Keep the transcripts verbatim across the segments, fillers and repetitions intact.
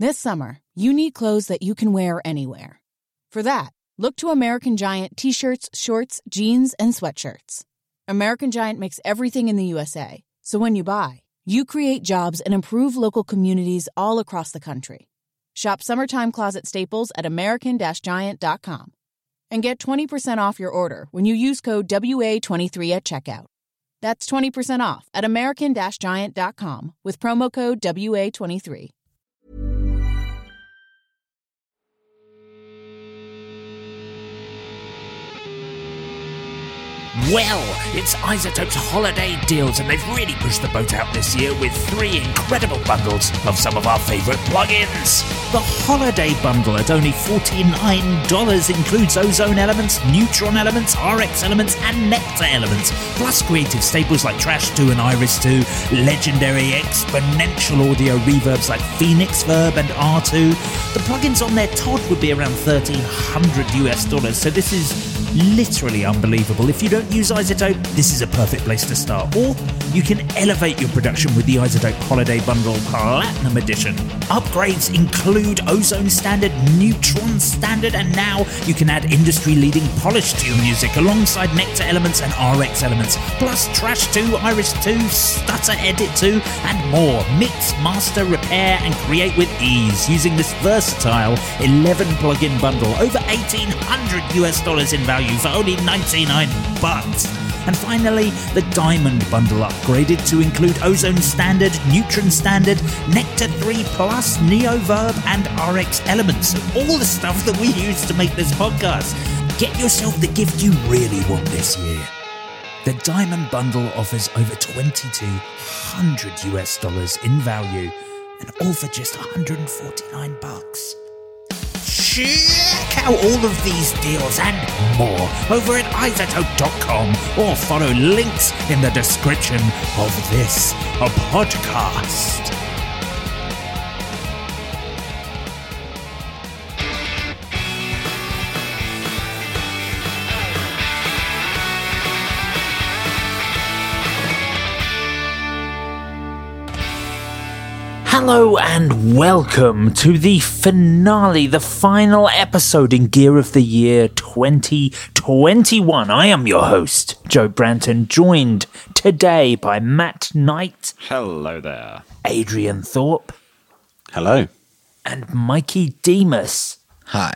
This summer, you need clothes that you can wear anywhere. For that, look to American Giant t-shirts, shorts, jeans, and sweatshirts. American Giant makes everything in the U S A, so when you buy, you create jobs and improve local communities all across the country. Shop summertime closet staples at american dash giant dot com and get twenty percent off your order when you use code W A twenty-three at checkout. That's twenty percent off at american dash giant dot com with promo code W A twenty-three. Well, it's iZotope's holiday deals, and they've really pushed the boat out this year with three incredible bundles of some of our favourite plugins. The holiday bundle at only forty-nine dollars includes Ozone Elements, Neutron Elements, R X Elements, and Nectar Elements, plus creative staples like Trash two and Iris two, legendary exponential audio reverbs like Phoenix Verb and R two. The plugins on their Todd would be around thirteen hundred US dollars, so this is literally unbelievable. If you don't use iZotope, this is a perfect place to start. Or you can elevate your production with the iZotope Holiday Bundle Platinum Edition. Upgrades include Ozone Standard, Neutron Standard, and now you can add industry-leading polish to your music alongside Nectar Elements and R X Elements, plus Trash two, Iris two, Stutter Edit two, and more. Mix, master, repair, and create with ease using this versatile eleven plugin bundle, over eighteen hundred US dollars in value for only ninety-nine bucks. And finally, the Diamond Bundle upgraded to include Ozone Standard, Neutron Standard, Nectar three Plus, NeoVerb, and R X Elements. All the stuff that we use to make this podcast. Get yourself the gift you really want this year. The Diamond Bundle offers over twenty-two hundred US dollars in value, and all for just one hundred forty-nine bucks. Check out all of these deals and more over at iZotope dot com, or follow links in the description of this a podcast. Hello and welcome to the finale, the final episode in Gear of the Year twenty twenty-one. I am your host, Joe Branton, joined today by Matt Knight. Hello there. Adrian Thorpe. Hello. And Mikey Demas. Hi.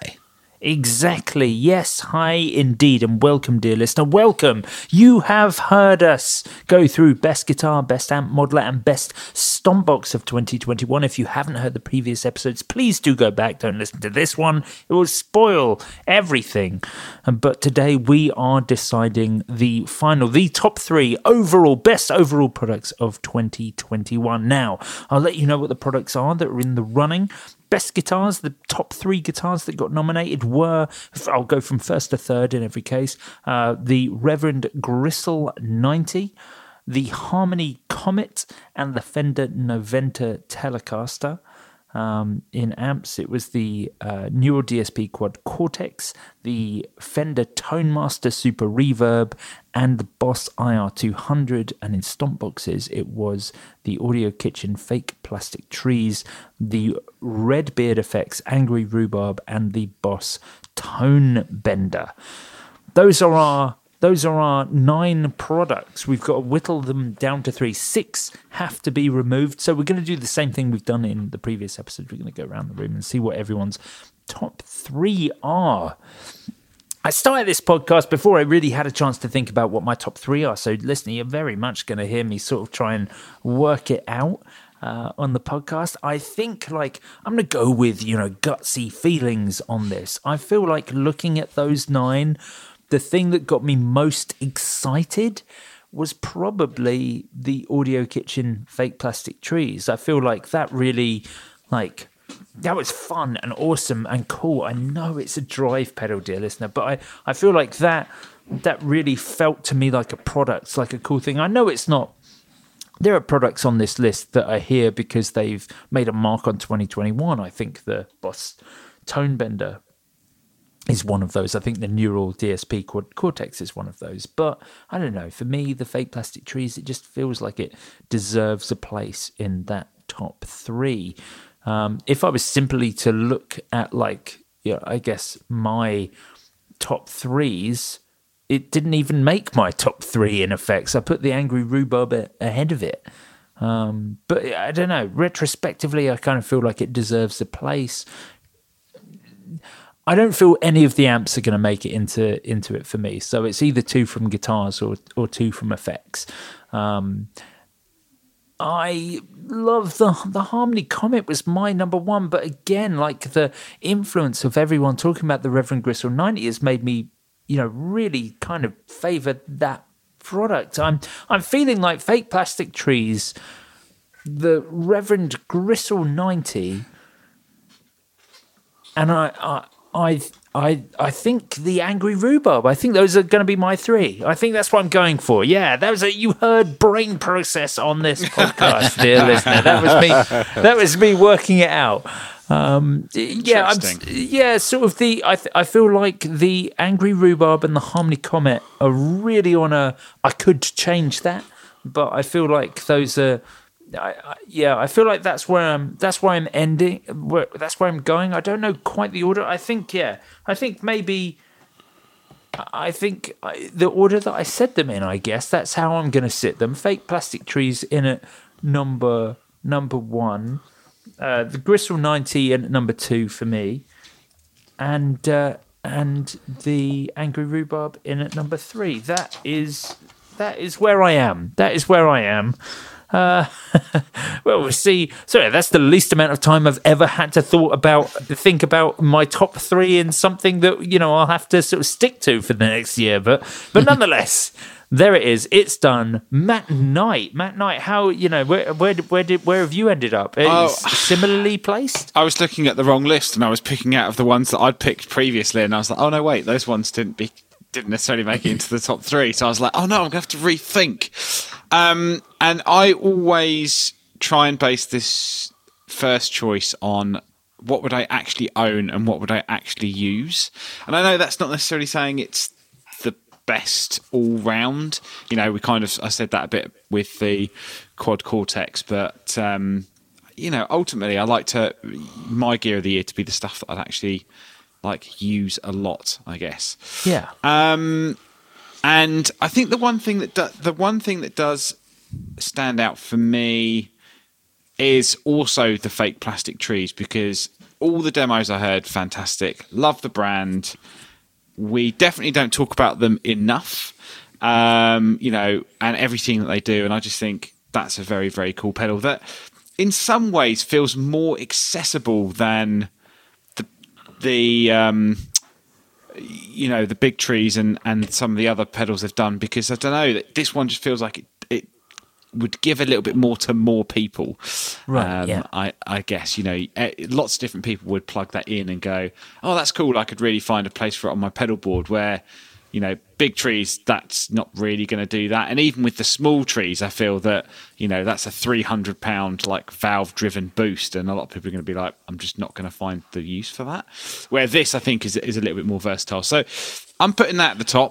Exactly. Yes, hi indeed. And welcome, dear listener. Welcome. You have heard us go through Best Guitar, Best Amp Modeler, and Best Stompbox of twenty twenty-one. If you haven't heard the previous episodes, please do go back. Don't listen to this one. It will spoil everything. But today we are deciding the final, the top three overall, best overall products of twenty twenty-one. Now, I'll let you know what the products are that are in the running. Best guitars, the top three guitars that got nominated were, I'll go from first to third in every case, uh, the Reverend Gristle ninety, the Harmony Comet, and the Fender Noventa Telecaster. Um, in amps, it was the uh, Neural D S P Quad Cortex, the Fender Tone Master Super Reverb, and the Boss I R two hundred, and in stompboxes, it was the Audio Kitchen Fake Plastic Trees, the Red Beard Effects Angry Rhubarb, and the Boss Tone Bender. Those are our those are our nine products. We've got to whittle them down to three. Six have to be removed, so we're going to do the same thing we've done in the previous episode. We're going to go around the room and see what everyone's top three are. I started this podcast before I really had a chance to think about what my top three are. So, listener, you're very much going to hear me sort of try and work it out uh, on the podcast. I think, like, I'm going to go with, you know, gutsy feelings on this. I feel like looking at those nine, the thing that got me most excited was probably the Audio Kitchen Fake Plastic Trees. I feel like that really Like, that was fun and awesome and cool. I know it's a drive pedal, dear listener, but I, I feel like that that really felt to me like a product, like a cool thing. I know it's not. There are products on this list that are here because they've made a mark on twenty twenty-one. I think the Boss Tone Bender is one of those. I think the Neural D S P Quad Cortex is one of those. But I don't know. For me, the Fake Plastic Trees, it just feels like it deserves a place in that top three. Um, if I was simply to look at, like, you know, I guess my top threes, it didn't even make my top three in effects. I put the Angry Rhubarb a- ahead of it. Um, but I don't know. Retrospectively, I kind of feel like it deserves a place. I don't feel any of the amps are going to make it into into it for me. So it's either two from guitars or or two from effects. Um, I love the the Harmony Comet was my number one, but again, like the influence of everyone talking about the Reverend Gristle ninety has made me, you know, really kind of favor that product. I'm I'm feeling like Fake Plastic Trees, the Reverend Gristle ninety, and I. I I I I think the Angry Rhubarb. I think those are going to be my three. I think that's what I'm going for. Yeah, that was a, you heard brain process on this podcast, dear listener. That was me. That was me working it out. Um, yeah, I'm, yeah. Sort of the. I th- I feel like the Angry Rhubarb and the Harmony Comet are really on a. I could change that, but I feel like those are. I, I, yeah, I feel like that's where I'm. That's where I'm ending. Where, that's where I'm going. I don't know quite the order. I think yeah. I think maybe. I think I, the order that I said them in. I guess that's how I'm going to sit them. Fake Plastic Trees in at number number one. Uh, the Gristle ninety in at number two for me, and uh, and the Angry Rhubarb in at number three. That is that is where I am. That is where I am. Uh, well, we'll see. Sorry, that's the least amount of time I've ever had to thought about, think about my top three in something that, you know, I'll have to sort of stick to for the next year. But, but nonetheless, there it is. It's done. Matt Knight. Matt Knight. How, you know, where, where, where did, where have you ended up? Oh, similarly placed. I was looking at the wrong list and I was picking out of the ones that I'd picked previously, and I was like, oh no, wait, those ones didn't be. didn't necessarily make it into the top three. So I was like, oh no, I'm going to have to rethink. Um, and I always try and base this first choice on what would I actually own and what would I actually use. And I know that's not necessarily saying it's the best all round. You know, we kind of, I said that a bit with the Quad Cortex, but, um, you know, ultimately I like to, my gear of the year to be the stuff that I'd actually like use a lot, I guess. Yeah. Um, and I think the one thing that do, the one thing that does stand out for me is also the Fake Plastic Trees, because all the demos I heard, fantastic. Love the brand. We definitely don't talk about them enough, um, you know, and everything that they do. And I just think that's a very, very cool pedal that, in some ways, feels more accessible than the um you know the Big Trees and and some of the other pedals they've done, because I don't know, that this one just feels like it, it would give a little bit more to more people, right? um, yeah. I I guess, you know, lots of different people would plug that in and go, oh, that's cool, I could really find a place for it on my pedal board, where, you know, Big Trees, that's not really going to do that. And even with the small trees, I feel that, you know, that's a three hundred pound like valve driven boost, and a lot of people are going to be like, I'm just not going to find the use for that, where this I think is is a little bit more versatile. So I'm putting that at the top.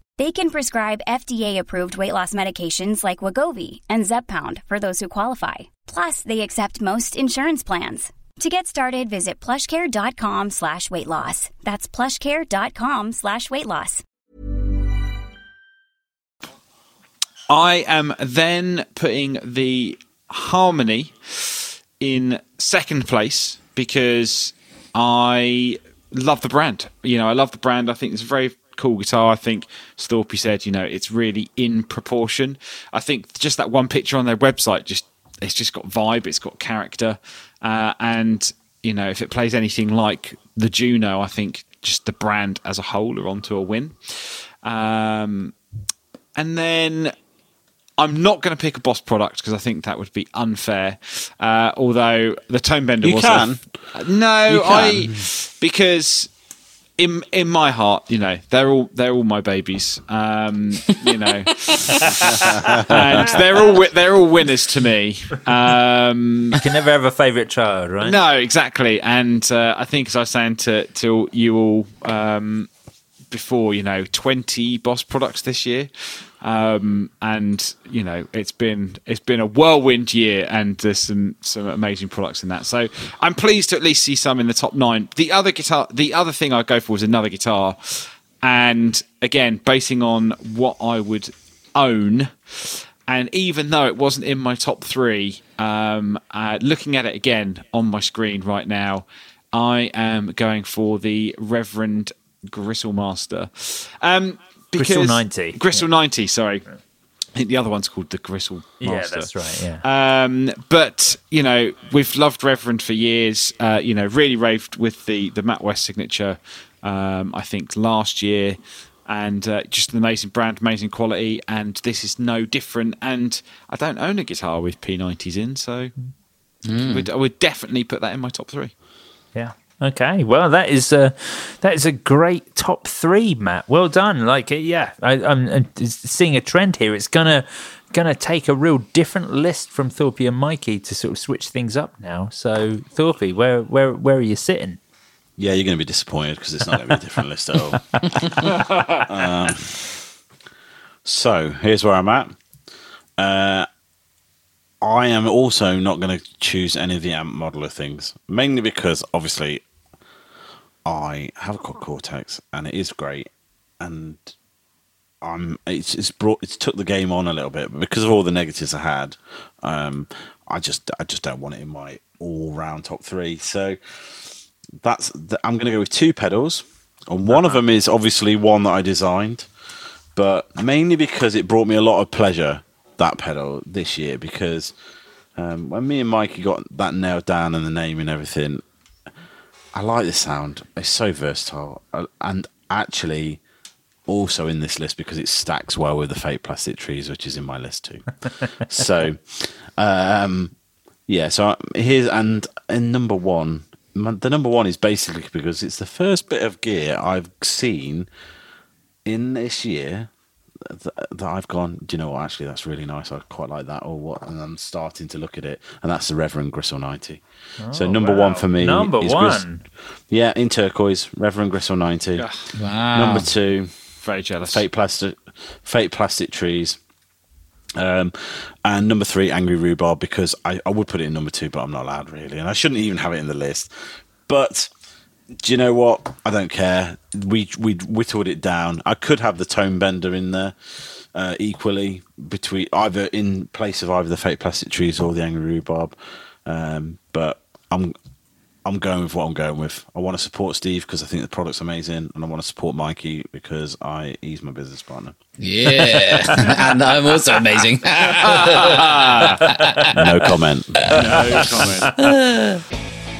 They can prescribe F D A-approved weight loss medications like Wegovy and Zepbound for those who qualify. Plus, they accept most insurance plans. To get started, visit plushcare.com slash weight loss. That's plushcare.com slash weight loss. I am then putting the Harmony in second place because I love the brand. You know, I love the brand. I think it's a very cool guitar. I think Thorpe said, you know, it's really in proportion. I think just that one picture on their website just it's just got vibe, it's got character, uh, and you know, if it plays anything like the Juno, I think just the brand as a whole are onto a win. Um, and then I'm not going to pick a Boss product because I think that would be unfair. Uh, although the Tone Bender was can. A, no, you can. I because in in my heart, you know, they're all they're all my babies. Um, you know, and they're all they're all winners to me. Um, you can never have a favourite child, right? No, exactly. And uh, I think, as I was saying to to you all um, before, you know, twenty Boss products this year. Um, and you know, it's been it's been a whirlwind year, and there's some, some amazing products in that. So I'm pleased to at least see some in the top nine. The other guitar, the other thing I'd go for was another guitar, and again, basing on what I would own, and even though it wasn't in my top three, um, uh, looking at it again on my screen right now, I am going for the Reverend Gristle Master. Um, Because Gristle ninety. Gristle yeah. ninety, sorry. I think the other one's called the Gristle Master. Yeah, that's right, yeah. Um, but, you know, we've loved Reverend for years. Uh, you know, really raved with the, the Matt West signature, um, I think, last year. And uh, just an amazing brand, amazing quality. And this is no different. And I don't own a guitar with P nineties in, so mm. we'd, I would definitely put that in my top three. Yeah. Okay, well, that is a that is a great top three, Matt. Well done. Like, yeah, I, I'm seeing a trend here. It's gonna gonna take a real different list from Thorpe and Mikey to sort of switch things up now. So, Thorpe, where where where are you sitting? Yeah, you're gonna be disappointed because it's not gonna be a different list at all. um, so here's where I'm at. Uh, I am also not going to choose any of the amp modeler things, mainly because obviously. I have a Quad Cortex and it is great, and I'm it's it's brought it's took the game on a little bit, but because of all the negatives I had, um, I just I just don't want it in my all round top three. So that's the, I'm going to go with two pedals, and one of them is obviously one that I designed, but mainly because it brought me a lot of pleasure, that pedal this year, because um, when me and Mikey got that nailed down and the name and everything. I like the sound. It's so versatile. And actually also in this list because it stacks well with the Fake Plastic Trees, which is in my list too. so, um, yeah. So here's, and in number one, the number one is basically because it's the first bit of gear I've seen in this year that, that I've gone, do you know what? Actually, that's really nice. I quite like that. Or what? And I'm starting to look at it. And that's the Reverend Gristle ninety. Oh, so number wow. one for me number is one. Gris- yeah, in turquoise, Reverend Gristle ninety. Yeah. Wow. Number two, very jealous. Fake plastic, fake plastic trees. Um, and number three, Angry Rhubarb, because I, I would put it in number two, but I'm not allowed really, and I shouldn't even have it in the list. But do you know what? I don't care. We we whittled it down. I could have the Tone Bender in there. Uh, equally between either in place of either the Fake Plastic Trees or the Angry Rhubarb. Um, but I'm I'm going with what I'm going with. I want to support Steve because I think the product's amazing, and I want to support Mikey because I he's my business partner. Yeah, and I'm also amazing. No comment. No comment.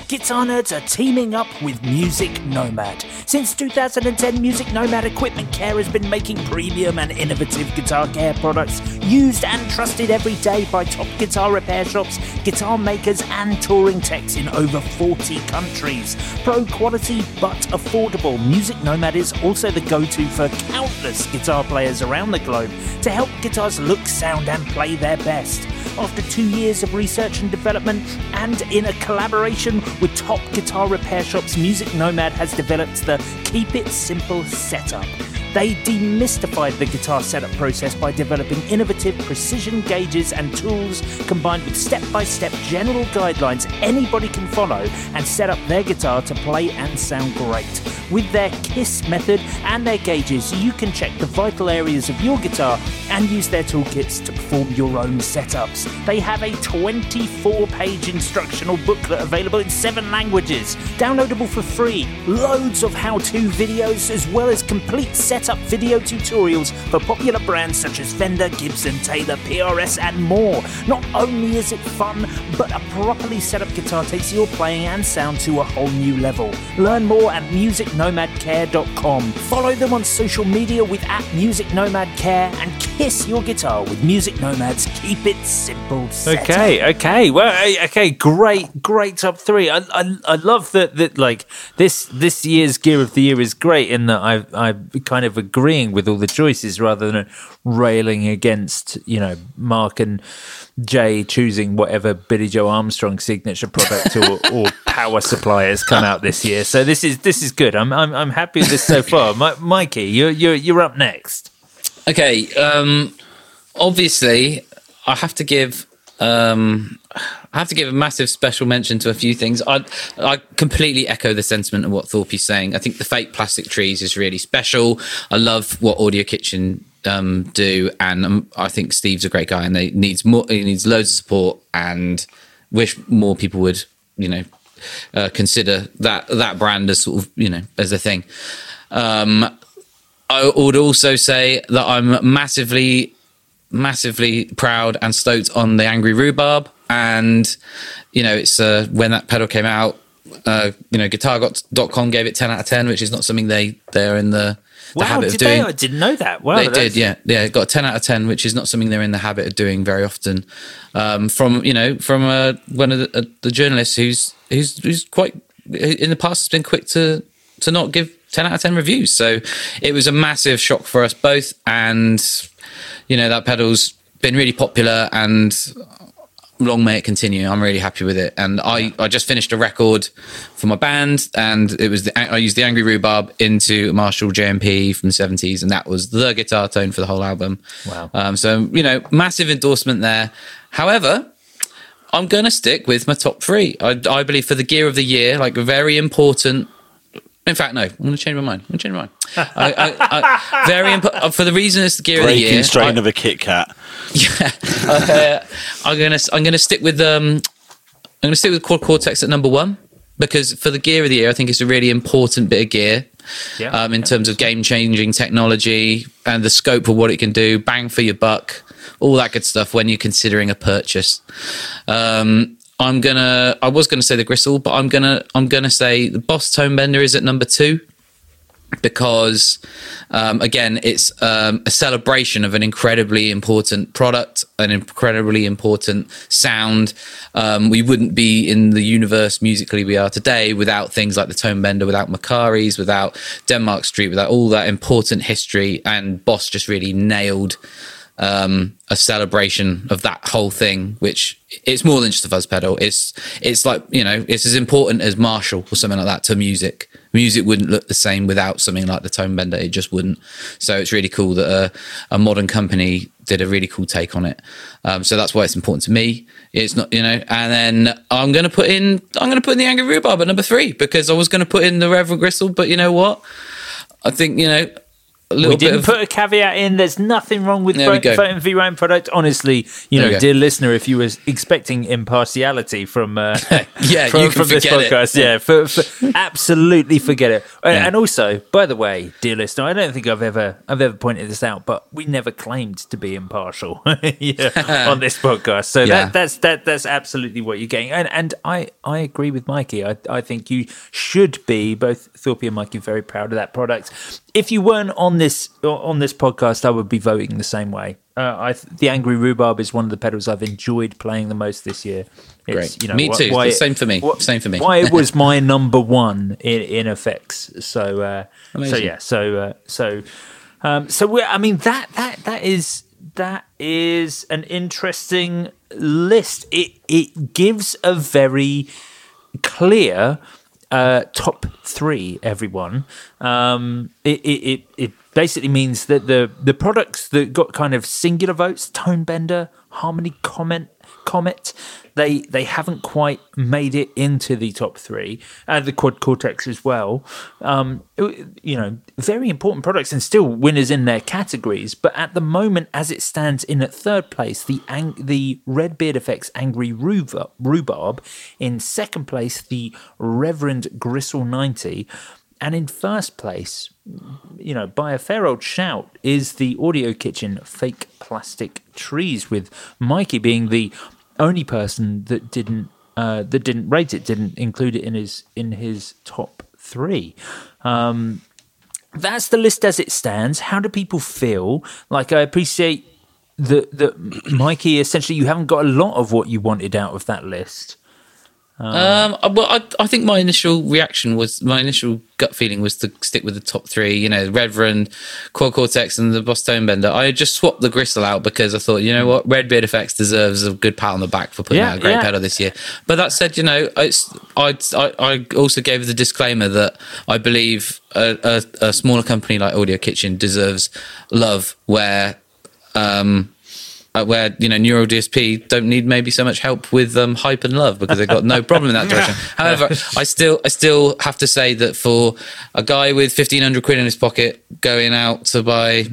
Guitar nerds are teaming up with Music Nomad. Since two thousand ten, Music Nomad Equipment Care has been making premium and innovative guitar care products used and trusted every day by top guitar repair shops, guitar makers and touring techs in over forty countries. Pro quality but affordable, Music Nomad is also the go-to for countless guitar players around the globe to help guitars look, sound and play their best. After two years of research and development and in a collaboration with top guitar repair shops, Music Nomad has developed the Keep It Simple setup. They demystified the guitar setup process by developing innovative precision gauges and tools combined with step-by-step general guidelines anybody can follow and set up their guitar to play and sound great. With their KISS method and their gauges, you can check the vital areas of your guitar and use their toolkits to perform your own setups. They have a twenty-four page instructional booklet available in seven languages, downloadable for free, loads of how-to videos as well as complete setups. Up video tutorials for popular brands such as Fender, Gibson, Taylor, P R S and more. Not only is it fun, but a properly set up guitar takes your playing and sound to a whole new level. Learn more at music nomad care dot com. Follow them on social media with at music nomad care and kiss your guitar with Music Nomad's Keep It Simple setup. Okay, okay. Well, okay, great, great top three. I I, I love that, that like this this year's Gear of the Year is great in that I I kind of of agreeing with all the choices rather than railing against, you know, Mark and Jay choosing whatever Billy Joe Armstrong signature product or, or power supply has come out this year. So this is this is good. I'm I'm, I'm happy with this so far. My, Mikey, you're you're you're up next. Okay. Um, obviously, I have to give. Um, I have to give a massive special mention to a few things. I I completely echo the sentiment of what Thorpe is saying. I think the fake plastic trees is really special. I love what Audio Kitchen um, do, and um, I think Steve's a great guy, and they needs more. He needs loads of support, and wish more people would, you know, uh, consider that that brand as sort of, you know, as a thing. Um, I would also say that I'm massively. massively proud and stoked on the Angry Rhubarb, and you know it's uh, when that pedal came out, uh, you know guitar dot com gave it ten out of ten, which is not something they they're in the, the wow, habit of doing. They? I didn't know that. Wow, they did, yeah, yeah. Got a ten out of ten, which is not something they're in the habit of doing very often. Um, from you know from uh, one of the, uh, the journalists who's who's who's quite in the past has been quick to to not give ten out of ten reviews. So it was a massive shock for us both, and you know, that pedal's been really popular and long may it continue. I'm really happy with it. And I, I just finished a record for my band, and it was the, I used the Angry Rhubarb into Marshall J M P from the seventies, and that was the guitar tone for the whole album. Wow. Um, so, you know, massive endorsement there. However, I'm going to stick with my top three. I, I believe for the Gear of the Year, like very important. In fact, no, I'm going to change my mind. I'm going to change my mind. I, I, I, very imp- for the reason it's the Gear Breaking of the Year. Strain I, of a Kit Kat. Yeah, uh, I'm going to I'm going to stick with um, I'm going to stick with Quad Cortex at number one, because for the Gear of the Year, I think it's a really important bit of gear. Yeah, um, in yeah. terms of game-changing technology and the scope of what it can do, bang for your buck, all that good stuff when you're considering a purchase. Um, I'm gonna. I was gonna say the Gristle, but I'm gonna. I'm gonna say the Boss Tone Bender is at number two, because, um, again, it's um, a celebration of an incredibly important product, an incredibly important sound. Um, we wouldn't be in the universe musically we are today without things like the Tone Bender, without Macari's, without Denmark Street, without all that important history. And Boss just really nailed um a celebration of that whole thing, which it's more than just a fuzz pedal. It's it's like, you know, it's as important as Marshall or something like that to music. Music wouldn't look the same without something like the Tone Bender. It just wouldn't. So it's really cool that a, a modern company did a really cool take on it. Um so that's why it's important to me. It's not, you know, and then i'm gonna put in i'm gonna put in the Angry Rhubarb at number three, because I was gonna put in the Reverend Gristle, but you know what, I think, you know, we didn't of... put a caveat in. There's nothing wrong with voting for your own product. Honestly, you know, dear listener, if you were expecting impartiality from uh, yeah, from, you can from this podcast, it. yeah, for, for, absolutely forget it. Yeah. And also, by the way, dear listener, I don't think I've ever I've ever pointed this out, but we never claimed to be impartial yeah, on this podcast. So yeah. that, that's that that's absolutely what you're getting. And and I, I agree with Mikey. I I think you should be, both Thorpe and Mikey, very proud of that product. If you weren't on this on this podcast, I would be voting the same way. I, Uh, I th- the Angry Rhubarb is one of the pedals I've enjoyed playing the most this year. It's, Great, you know, me wh- too. Why it, same for me. Wh- same for me. Why it was my number one in, in effects. So, uh, so yeah. So, uh, so, um, so we. I mean that that that is that is an interesting list. It it gives a very clear uh, top three. Everyone. Um, it it it. it basically means that the the products that got kind of singular votes, Tone Bender, Harmony Comet, Comet, they they haven't quite made it into the top three, and uh, the Quad Cortex as well. Um, you know, very important products and still winners in their categories. But at the moment, as it stands in at third place, the ang- the Red Beard Effects Angry Rhubarb, Rhubarb. In second place, the Reverend Gristle ninety. And in first place, you know, by a fair old shout, is the Audio Kitchen Fake Plastic Trees, with Mikey being the only person that didn't uh, that didn't rate it, didn't include it in his in his top three. Um, that's the list as it stands. How do people feel? Like, I appreciate that that Mikey, essentially, you haven't got a lot of what you wanted out of that list. Um, well, I, I think my initial reaction was, my initial gut feeling was to stick with the top three, you know, Reverend, Quad Cortex and the Boss Tone Bender. I just swapped the Gristle out because I thought, you know what, Red Beard Effects deserves a good pat on the back for putting yeah, out a great yeah. pedal this year. But that said, you know, it's, I, I, I also gave the disclaimer that I believe a, a, a smaller company like Audio Kitchen deserves love where... Um, Uh, where, you know, Neural D S P don't need maybe so much help with um, hype and love because they've got no problem in that direction. However, I still I still have to say that for a guy with fifteen hundred quid in his pocket going out to buy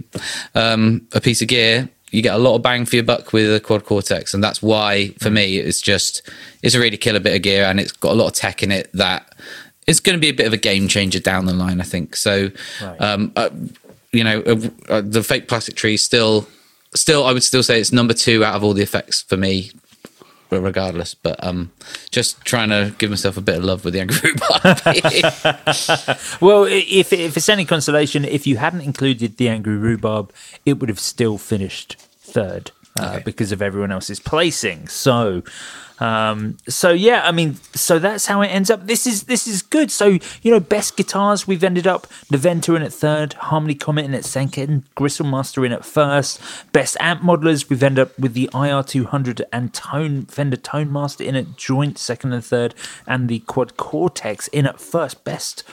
um, a piece of gear, you get a lot of bang for your buck with a Quad Cortex. And that's why, for me, it's just, it's a really killer bit of gear, and it's got a lot of tech in it that it's going to be a bit of a game changer down the line, I think. So, right. um, uh, you know, uh, uh, the fake plastic tree still... Still, I would still say it's number two out of all the effects for me, regardless. But um, just trying to give myself a bit of love with the Angry Rhubarb. Well, if, if it's any consolation, if you hadn't included the Angry Rhubarb, it would have still finished third uh, okay. because of everyone else's placing. So, um, so yeah, I mean, so that's how it ends up. This is this is good. So, you know, best guitars, we've ended up Noventa in at third, Harmony Comet in at second, Gristle Master in at first. Best amp modelers, we've ended up with the I R two hundred and Tone Fender Tone Master in at joint second and third, and the Quad Cortex in at first. Best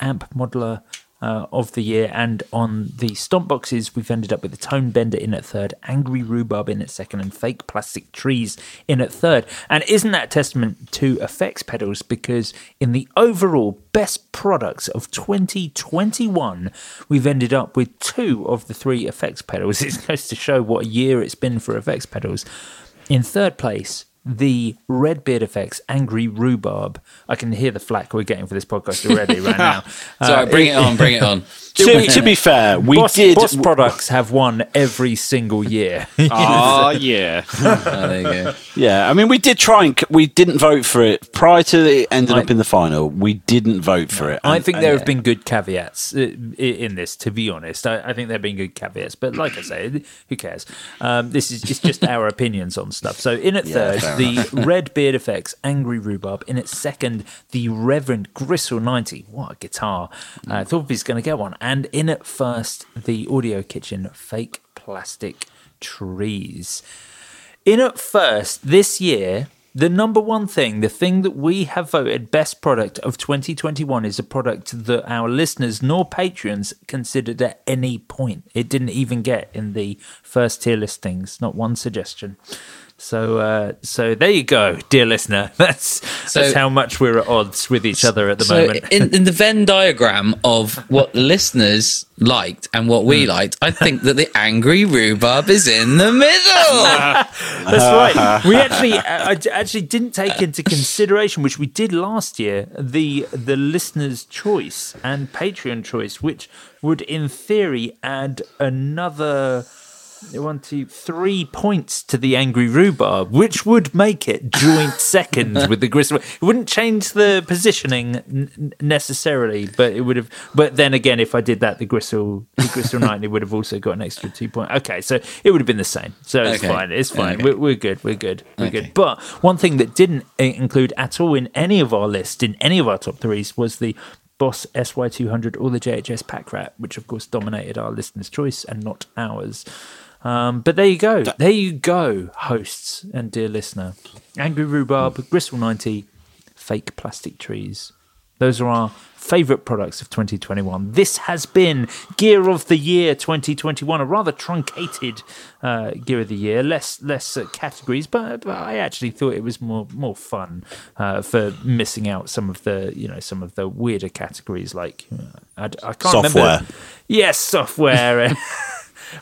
amp modeler Uh, of the year, and on the stomp boxes we've ended up with the Tone Bender in at third, Angry Rhubarb in at second, and Fake Plastic Trees in at third. And isn't that a testament to effects pedals, because in the overall best products of twenty twenty-one we've ended up with two of the three effects pedals. It goes to show what a year it's been for effects pedals. In third place, the Red Beard Effects Angry Rhubarb. I can hear the flack we're getting for this podcast already right now. Uh, Sorry, bring it on, bring it on. to, to be fair, we Boss, did... Boss products have won every single year. Oh, yeah. Oh, there you go. Yeah, I mean, we did try and... We didn't vote for it. Prior to it ending I, up in the final, we didn't vote for it. And, I think there and, have yeah. been good caveats in this, to be honest. I, I think there have been good caveats, but like I say, who cares? Um, this is it's just our opinions on stuff. So in at yeah, third... The Red Beard Effects Angry Rhubarb in its second, the Reverend Gristle ninety. What a guitar. I uh, thought he's going to get one. And in at first, the Audio Kitchen Fake Plastic Trees. In at first this year, the number one thing, the thing that we have voted best product of twenty twenty-one is a product that our listeners nor patrons considered at any point. It didn't even get in the first tier listings. Not one suggestion. So, uh, so there you go, dear listener. That's so, that's how much we're at odds with each other at the so moment. in, in the Venn diagram of what the listeners liked and what we liked, I think that the Angry Rhubarb is in the middle. That's right. We actually, I actually didn't take into consideration, which we did last year, the the listeners' choice and Patreon choice, which would, in theory, add another. One, two, three points to the Angry Rhubarb, which would make it joint second with the Gristle. It wouldn't change the positioning n- necessarily, but it would have. But then again, if I did that, the Gristle, the Gristle Knightley would have also got an extra two point. Okay, so it would have been the same. So it's okay. fine. It's fine. Okay. We're, we're good. We're good. We're okay. good. But one thing that didn't include at all in any of our lists, in any of our top threes, was the Boss S Y two hundred or the J H S Pack Rat, which of course dominated our listeners' choice and not ours. Um, but there you go. There you go, hosts and dear listener. Angry Rhubarb, Gristle ninety, Fake Plastic Trees. Those are our favourite products of twenty twenty-one. This has been Gear of the Year twenty twenty-one, a rather truncated uh, Gear of the Year, less less uh, categories, but, but I actually thought it was more more fun uh, for missing out some of the you know some of the weirder categories like uh, I, I can't software. remember. Yes, software. and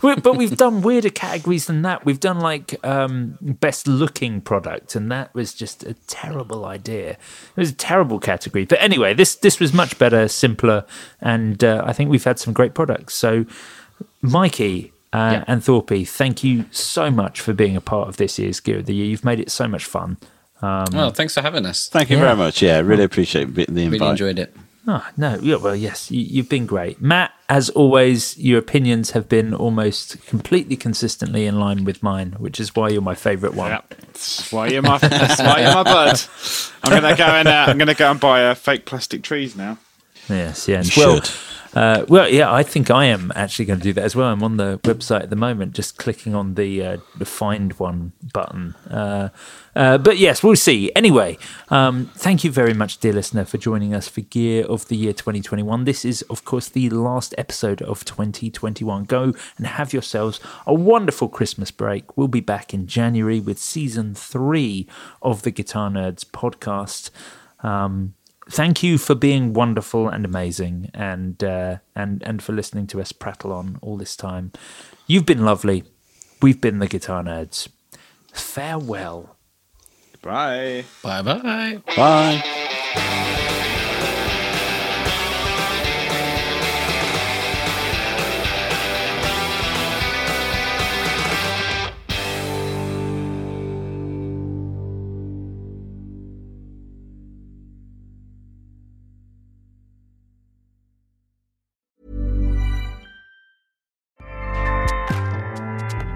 But we've done weirder categories than that. We've done like um, best looking product, and that was just a terrible idea. It was a terrible category. But anyway, this this was much better, simpler, and uh, I think we've had some great products. So, Mikey uh, yeah. and Thorpe, thank you so much for being a part of this year's Gear of the Year. You've made it so much fun. Um, well, thanks for having us. Thank you yeah. very much. Yeah, really appreciate the invite. Really enjoyed it. Oh, no. Yeah, well, yes, you, you've been great. Matt, as always, your opinions have been almost completely consistently in line with mine, which is why you're my favourite one. Yep. That's why you're my, that's why you're my bud. I'm going to go and uh, I'm going to go and buy a uh, fake plastic trees now. Yes, yeah. And you well, should. Uh, well, yeah, I think I am actually going to do that as well. I'm on the website at the moment, just clicking on the, uh, the find one button. Uh, uh, but yes, we'll see. Anyway, um, thank you very much, dear listener, for joining us for Gear of the Year twenty twenty-one. This is, of course, the last episode of twenty twenty-one. Go and have yourselves a wonderful Christmas break. We'll be back in January with season three of the Guitar Nerds podcast. Um, Thank you for being wonderful and amazing, and uh, and and for listening to us prattle on all this time. You've been lovely. We've been the Guitar Nerds. Farewell. Bye. Bye. Bye. Bye.